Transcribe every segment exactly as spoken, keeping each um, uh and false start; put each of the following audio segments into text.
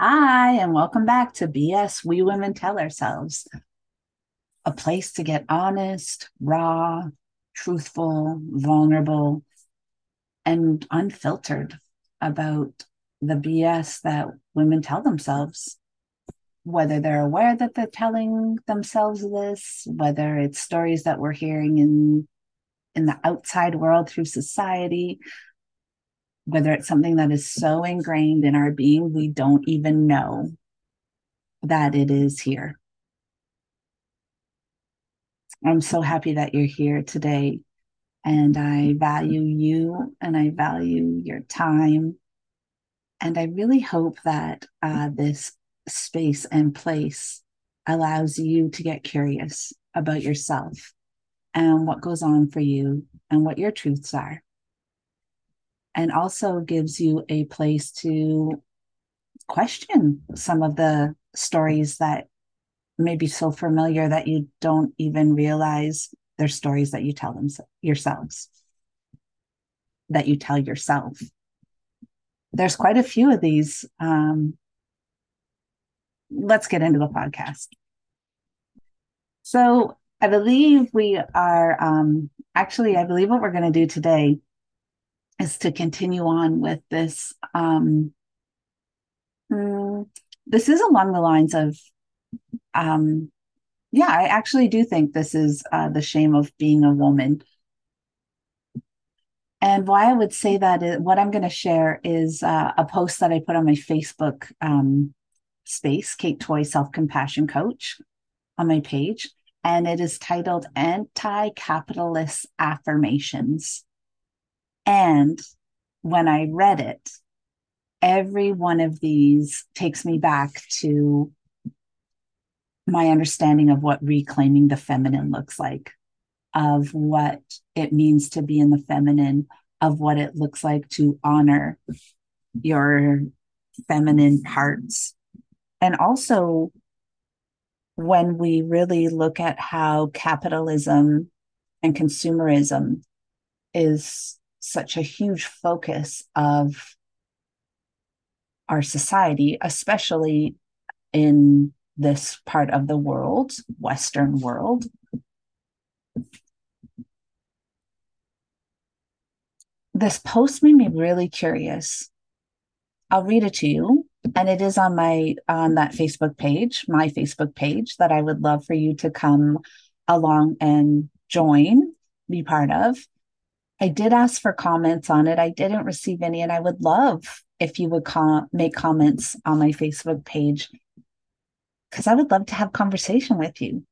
Hi, and welcome back to B S We Women Tell Ourselves, a place to get honest, raw, truthful, vulnerable, and unfiltered about the B S that women tell themselves, whether they're aware that they're telling themselves this, whether it's stories that we're hearing in, in the outside world through society, whether it's something that is so ingrained in our being, we don't even know that it is here. I'm so happy that you're here today, and I value you, and I value your time. And I really hope that uh, this space and place allows you to get curious about yourself and what goes on for you and what your truths are. And also gives you a place to question some of the stories that may be so familiar that you don't even realize they're stories that you tell them yourselves, that you tell yourself. There's quite a few of these. Um, let's get into the podcast. So I believe we are, um, actually, I believe what we're going to do today is to continue on with this. Um, mm, this is along the lines of, um, yeah, I actually do think this is uh, the shame of being a woman. And why I would say that is, what I'm going to share is uh, a post that I put on my Facebook um, space, Kate Toye Self-Compassion Coach, on my page. And it is titled Anti-Capitalist Affirmations. And when I read it, every one of these takes me back to my understanding of what reclaiming the feminine looks like, of what it means to be in the feminine, of what it looks like to honor your feminine parts. And also, when we really look at how capitalism and consumerism is such a huge focus of our society, especially in this part of the world, Western world. This post made me really curious. I'll read it to you, and it is on my on that Facebook page, my Facebook page, that I would love for you to come along and join, be part of. I did ask for comments on it. I didn't receive any, and I would love if you would com- make comments on my Facebook page, because I would love to have conversation with you.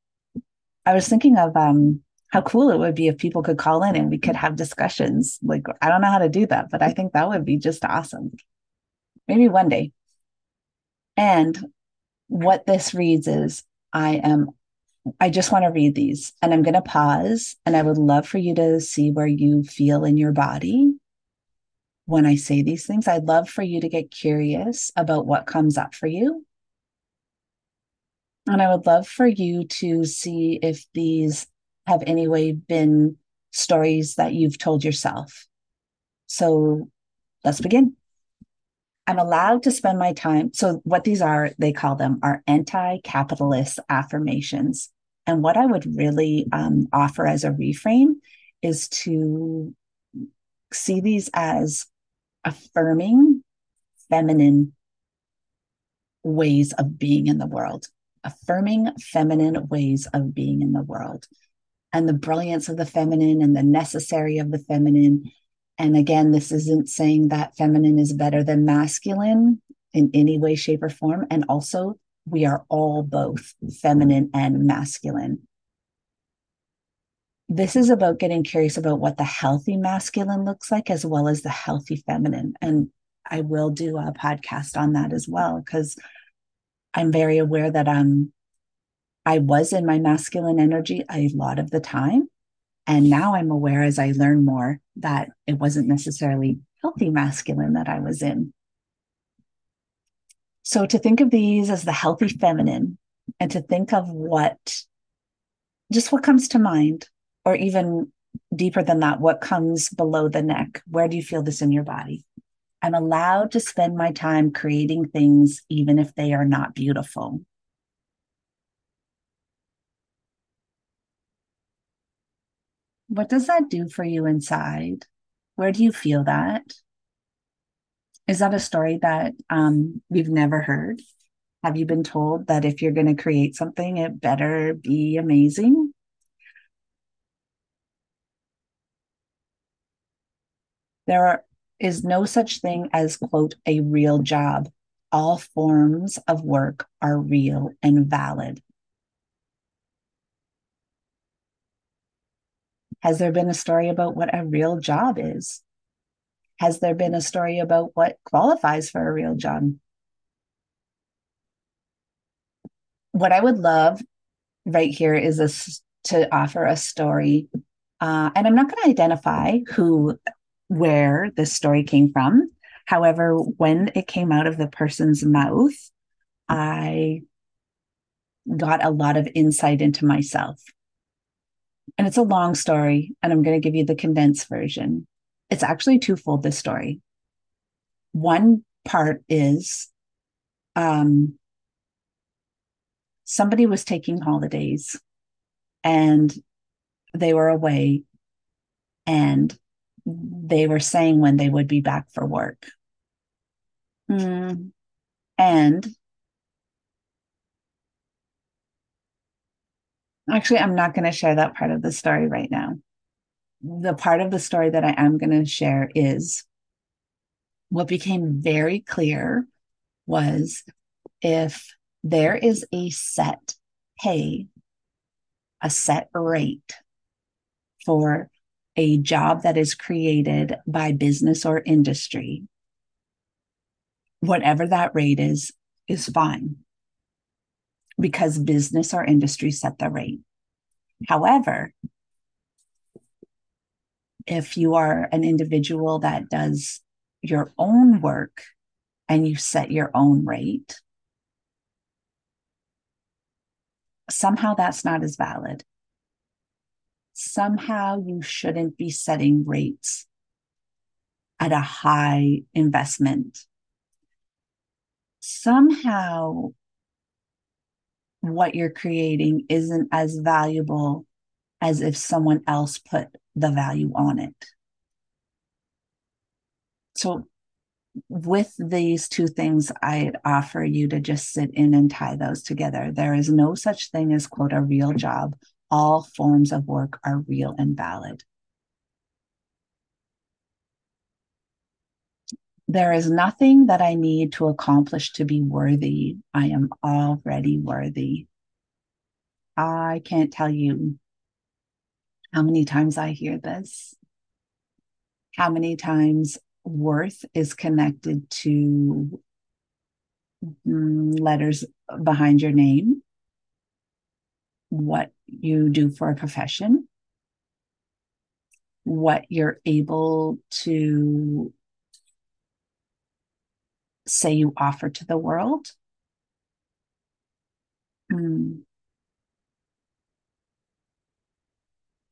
I was thinking of um, how cool it would be if people could call in and we could have discussions. Like, I don't know how to do that, but I think that would be just awesome. Maybe one day. And what this reads is, I am I just want to read these, and I'm going to pause, and I would love for you to see where you feel in your body when I say these things. I'd love for you to get curious about what comes up for you. And I would love for you to see if these have any way been stories that you've told yourself. So let's begin. I'm allowed to spend my time. So what these are, they call them, are anti-capitalist affirmations. And what I would really um, offer as a reframe is to see these as affirming feminine ways of being in the world, affirming feminine ways of being in the world, and the brilliance of the feminine and the necessary of the feminine. And again, this isn't saying that feminine is better than masculine in any way, shape, or form. And also, we are all both feminine and masculine. This is about getting curious about what the healthy masculine looks like, as well as the healthy feminine. And I will do a podcast on that as well, because I'm very aware that I'm, I was in my masculine energy a lot of the time. And now I'm aware, as I learn more, that it wasn't necessarily healthy masculine that I was in. So to think of these as the healthy feminine, and to think of what, just what comes to mind, or even deeper than that, what comes below the neck. Where do you feel this in your body? I'm allowed to spend my time creating things, even if they are not beautiful. What does that do for you inside? Where do you feel that? Is that a story that um, you've never heard? Have you been told that if you're going to create something, it better be amazing? There are, is no such thing as, quote, a real job. All forms of work are real and valid. Has there been a story about what a real job is? Has there been a story about what qualifies for a real job? What I would love right here is a, to offer a story. Uh, and I'm not going to identify who, where this story came from. However, when it came out of the person's mouth, I got a lot of insight into myself. And it's a long story, and I'm going to give you the condensed version. It's actually twofold, this story. One part is um, somebody was taking holidays, and they were away, and they were saying when they would be back for work. Mm. And actually, I'm not going to share that part of the story right now. The part of the story that I am going to share is what became very clear was if there is a set pay, a set rate for a job that is created by business or industry, whatever that rate is, is fine, because business or industry set the rate. However, if you are an individual that does your own work and you set your own rate, somehow that's not as valid. Somehow you shouldn't be setting rates at a high investment. Somehow what you're creating isn't as valuable as if someone else put the value on it. So with these two things, I'd offer you to just sit in and tie those together. There is no such thing as, quote, a real job. All forms of work are real and valid. There is nothing that I need to accomplish to be worthy. I am already worthy. I can't tell you how many times I hear this, how many times worth is connected to letters behind your name, what you do for a profession, what you're able to say you offer to the world. Mm.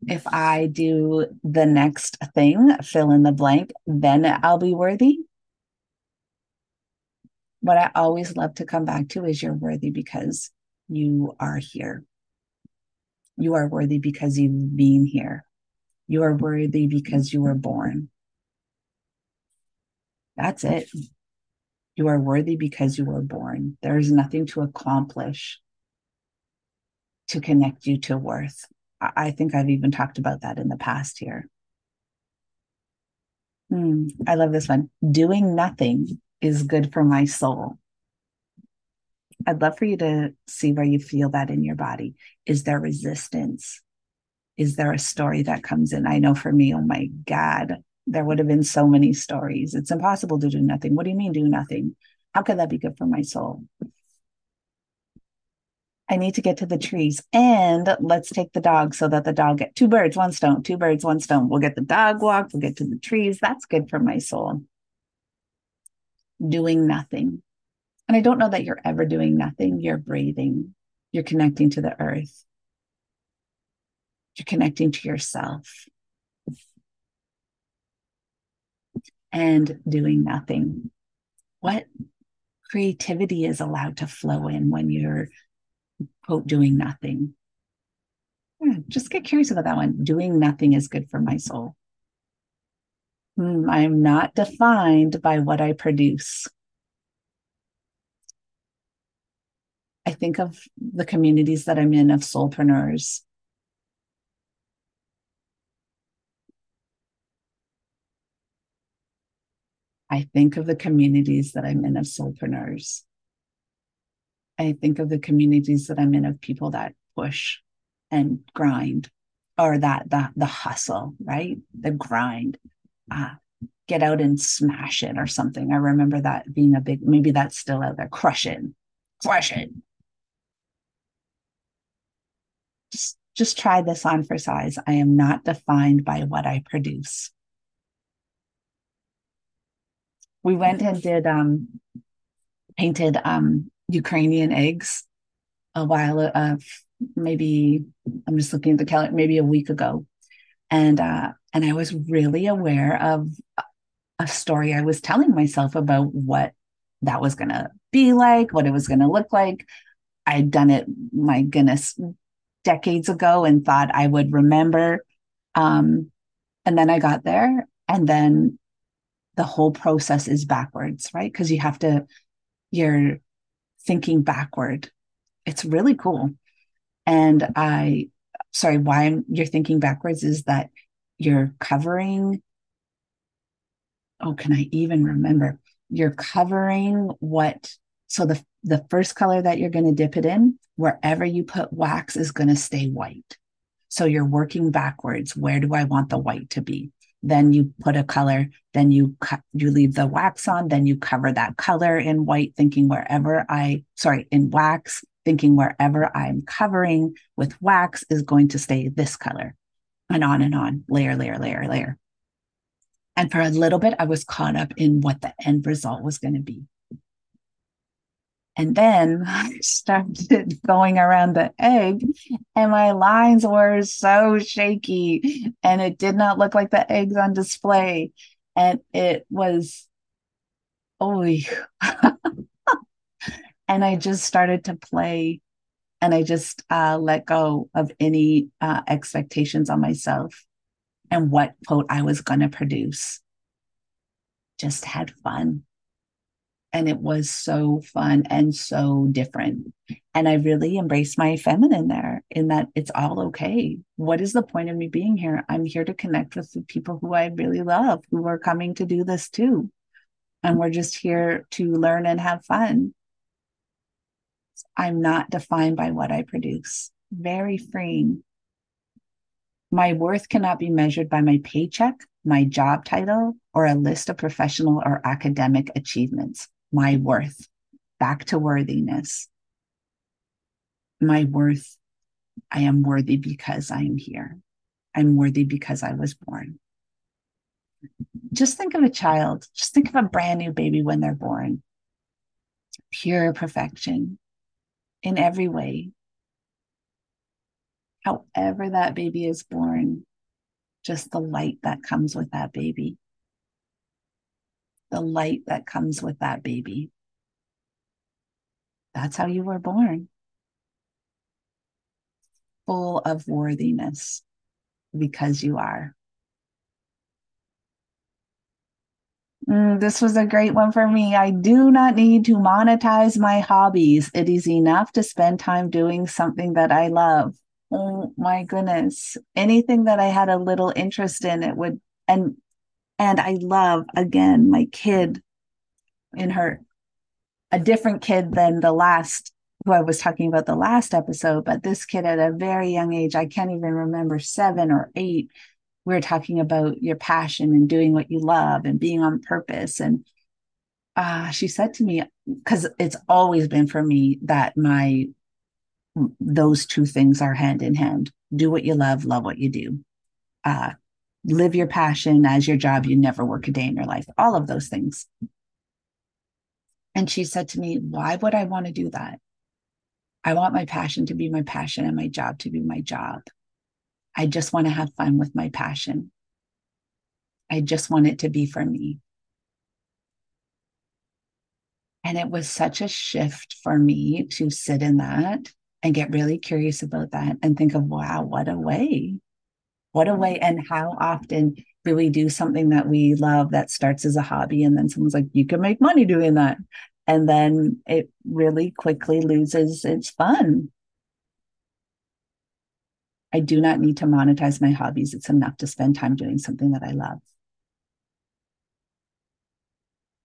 If I do the next thing, fill in the blank, then I'll be worthy. What I always love to come back to is you're worthy because you are here. You are worthy because you've been here. You are worthy because you were born. That's it. You are worthy because you were born. There is nothing to accomplish to connect you to worth. I think I've even talked about that in the past here. Mm, I love this one. Doing nothing is good for my soul. I'd love for you to see where you feel that in your body. Is there resistance? Is there a story that comes in? I know for me, oh my God, there would have been so many stories. It's impossible to do nothing. What do you mean do nothing? How could that be good for my soul? I need to get to the trees and let's take the dog so that the dog get two birds, one stone, two birds, one stone. We'll get the dog walked. We'll get to the trees. That's good for my soul. Doing nothing. And I don't know that you're ever doing nothing. You're breathing. You're connecting to the earth. You're connecting to yourself. and doing nothing. What creativity is allowed to flow in when you're, quote, doing nothing? Yeah, just get curious about that one. Doing nothing is good for my soul. Mm, I'm not defined by what I produce. I think of the communities that I'm in of soulpreneurs. I think of the communities that I'm in of soulpreneurs. I think of the communities that I'm in of people that push and grind, or that the, the hustle, right? The grind, uh, get out and smash it or something. I remember that being a big, maybe that's still out there, crush it, crush it. Just, just try this on for size. I am not defined by what I produce. We went and did, um, painted um, Ukrainian eggs a while, uh, maybe, I'm just looking at the calendar, maybe a week ago. And uh, and I was really aware of a story I was telling myself about what that was going to be like, what it was going to look like. I'd done it, my goodness, decades ago, and thought I would remember. Um, and then I got there, and then the whole process is backwards, right? Because you have to, you're thinking backward. It's really cool. And I, sorry, why I'm, you're thinking backwards is that you're covering, oh, can I even remember? You're covering what, so the, the first color that you're going to dip it in, wherever you put wax is going to stay white. So you're working backwards. Where do I want the white to be? Then you put a color, then you cu- you leave the wax on, then you cover that color in white, thinking wherever I, sorry, in wax, thinking wherever I'm covering with wax is going to stay this color, and on and on, layer, layer, layer, layer. And for a little bit, I was caught up in what the end result was going to be. And then I started going around the egg, and my lines were so shaky, and it did not look like the eggs on display. And it was, oh, and I just started to play, and I just uh, let go of any uh, expectations on myself and what quote I was going to produce. Just had fun. And it was so fun and so different. And I really embraced my feminine there, in that it's all okay. What is the point of me being here? I'm here to connect with the people who I really love, who are coming to do this too. And we're just here to learn and have fun. I'm not defined by what I produce. Very freeing. My worth cannot be measured by my paycheck, my job title, or a list of professional or academic achievements. My worth, back to worthiness. My worth, I am worthy because I am here. I'm worthy because I was born. Just think of a child, just think of a brand new baby when they're born. Pure perfection in every way. However that baby is born, just the light that comes with that baby. The light that comes with that baby. That's how you were born. Full of worthiness, because you are. Mm, this was a great one for me. I do not need to monetize my hobbies. It is enough to spend time doing something that I love. Oh my goodness. Anything that I had a little interest in, it would, and And I love, again, my kid in her, a different kid than the last, who I was talking about the last episode, but this kid at a very young age, I can't even remember, seven or eight, we were talking about your passion and doing what you love and being on purpose. And uh, she said to me, because it's always been for me that my, those two things are hand in hand. Do what you love, love what you do. Uh, Live your passion as your job. You never work a day in your life. All of those things. And she said to me, why would I want to do that? I want my passion to be my passion and my job to be my job. I just want to have fun with my passion. I just want it to be for me. And it was such a shift for me to sit in that and get really curious about that and think of, wow, what a way, what a way. And how often do we do something that we love that starts as a hobby, and then someone's like, you can make money doing that. And then it really quickly loses its fun. I do not need to monetize my hobbies. It's enough to spend time doing something that I love.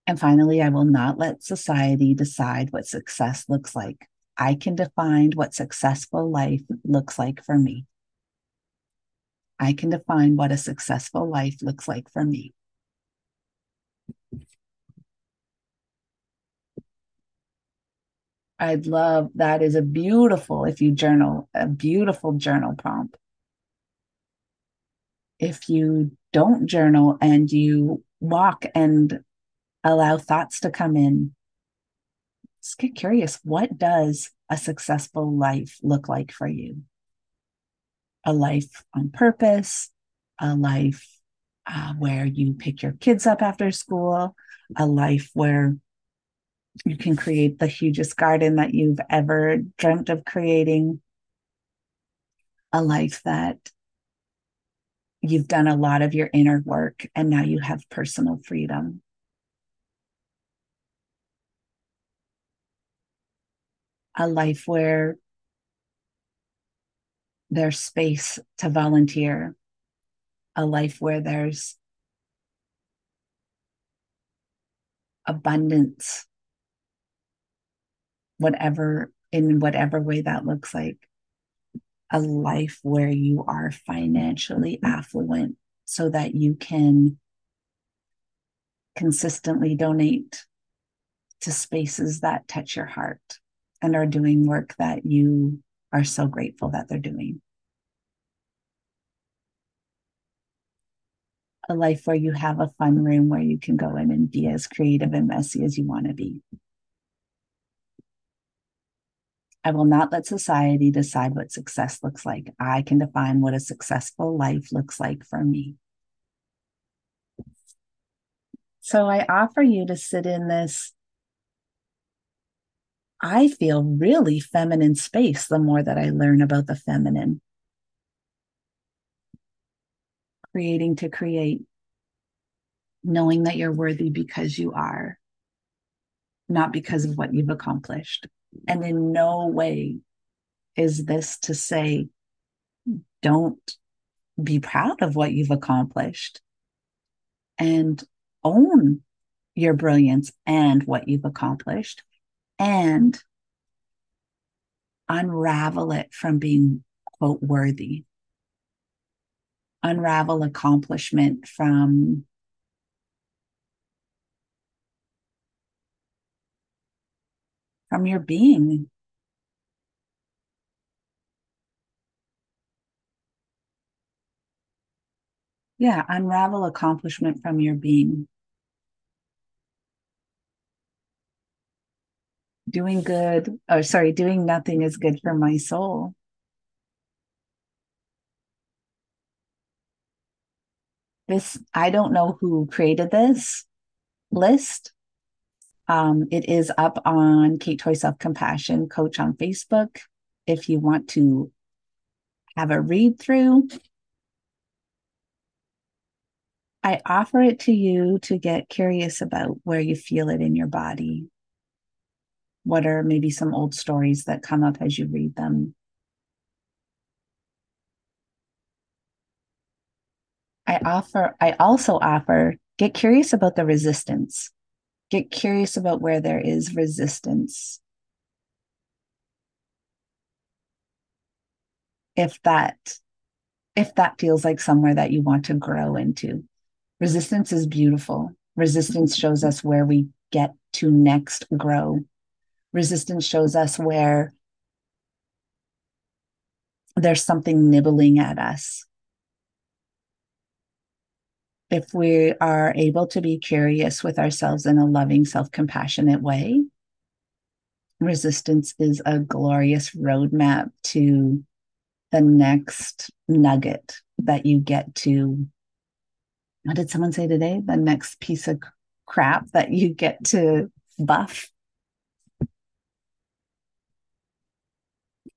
And finally, I will not let society decide what success looks like. I can define what successful life looks like for me. I can define what a successful life looks like for me. I'd love, that is a beautiful, if you journal, a beautiful journal prompt. If you don't journal and you walk and allow thoughts to come in, just get curious. What does a successful life look like for you? A life on purpose, a life uh, where you pick your kids up after school, a life where you can create the hugest garden that you've ever dreamt of creating. A life that you've done a lot of your inner work and now you have personal freedom. A life where there's space to volunteer. A life where there's abundance. Whatever, in whatever way that looks like. A life where you are financially affluent so that you can consistently donate to spaces that touch your heart and are doing work that you are so grateful that they're doing. A life where you have a fun room where you can go in and be as creative and messy as you want to be. I will not let society decide what success looks like. I can define what a successful life looks like for me. So I offer you to sit in this, I feel, really feminine space the more that I learn about the feminine. Creating to create. Knowing that you're worthy because you are. Not because of what you've accomplished. And in no way is this to say, don't be proud of what you've accomplished and own your brilliance and what you've accomplished and unravel it from being, quote, worthy. Unravel accomplishment from from your being. Yeah, unravel accomplishment from your being. Doing good, or sorry, doing nothing is good for my soul. This, I don't know who created this list. Um, it is up on Kate Toye Self-Compassion Coach on Facebook. If you want to have a read through, I offer it to you to get curious about where you feel it in your body. What are maybe some old stories that come up as you read them? I offer, I also offer, get curious about the resistance. Get curious about where there is resistance. If that, if that feels like somewhere that you want to grow into. Resistance is beautiful. Resistance shows us where we get to next grow. Resistance shows us where there's something nibbling at us. If we are able to be curious with ourselves in a loving, self-compassionate way, resistance is a glorious roadmap to the next nugget that you get to, what did someone say today? The next piece of crap that you get to buff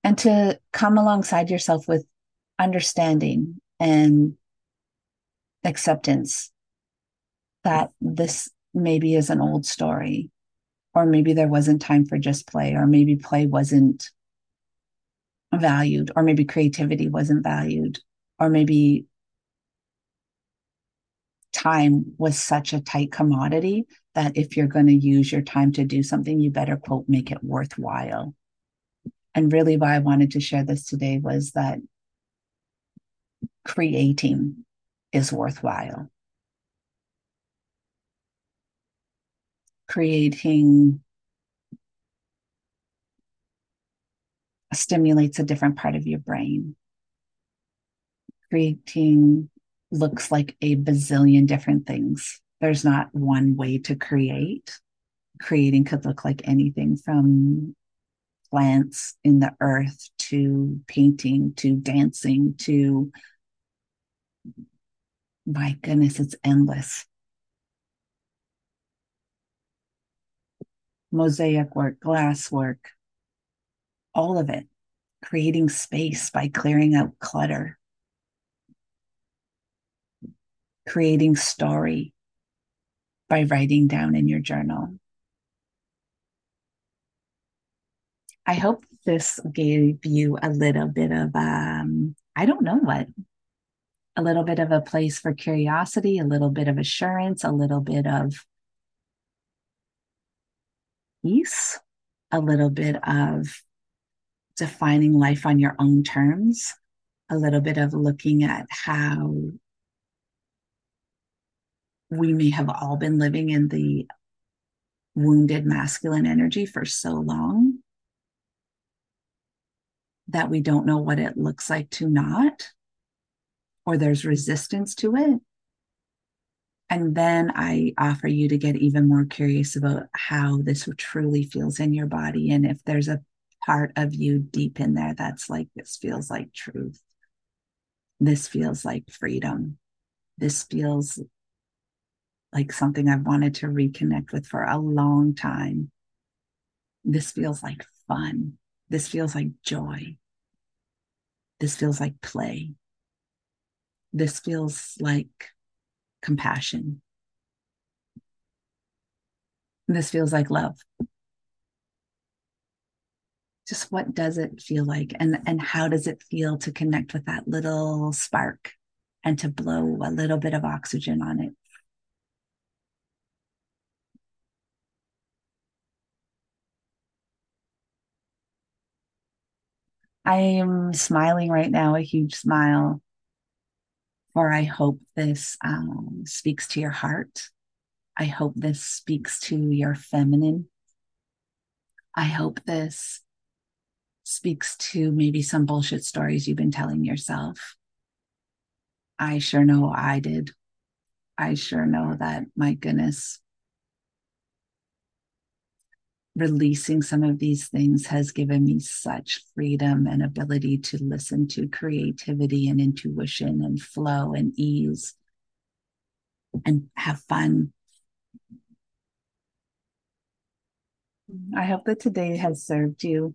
and to come alongside yourself with understanding and acceptance that this maybe is an old story, or maybe there wasn't time for just play, or maybe play wasn't valued, or maybe creativity wasn't valued, or maybe time was such a tight commodity that if you're going to use your time to do something, you better, quote, make it worthwhile. And really why I wanted to share this today was that creating is worthwhile. Creating stimulates a different part of your brain. Creating looks like a bazillion different things. There's not one way to create. Creating could look like anything from plants in the earth to painting to dancing to, my goodness, it's endless. Mosaic work, glass work, all of it. Creating space by clearing out clutter. Creating story by writing down in your journal. I hope this gave you a little bit of, um, I don't know what, a little bit of a place for curiosity, a little bit of assurance, a little bit of peace, a little bit of defining life on your own terms, a little bit of looking at how we may have all been living in the wounded masculine energy for so long that we don't know what it looks like to not, or there's resistance to it. And then I offer you to get even more curious about how this truly feels in your body. And if there's a part of you deep in there that's like, this feels like truth. This feels like freedom. This feels like something I've wanted to reconnect with for a long time. This feels like fun. This feels like joy. This feels like play. This feels like compassion. This feels like love. Just what does it feel like? And, and how does it feel to connect with that little spark and to blow a little bit of oxygen on it? I am smiling right now, a huge smile, for I hope this um, speaks to your heart. I hope this speaks to your feminine. I hope this speaks to maybe some bullshit stories you've been telling yourself. I sure know I did. I sure know that, my goodness, releasing some of these things has given me such freedom and ability to listen to creativity and intuition and flow and ease and have fun. I hope that today has served you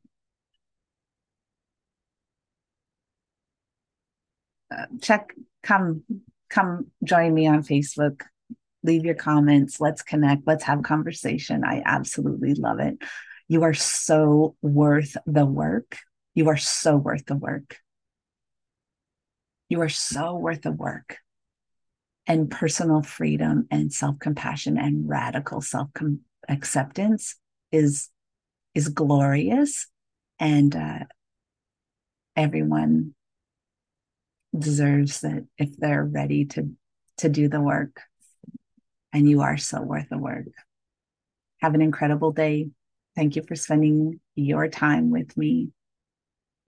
uh, check come come join me on Facebook. Leave your comments. Let's connect. Let's have conversation. I absolutely love it. You are so worth the work. You are so worth the work. You are so worth the work. And personal freedom and self-compassion and radical self-acceptance is, is glorious. And uh, everyone deserves it if they're ready to, to do the work. And you are so worth the work. Have an incredible day. Thank you for spending your time with me.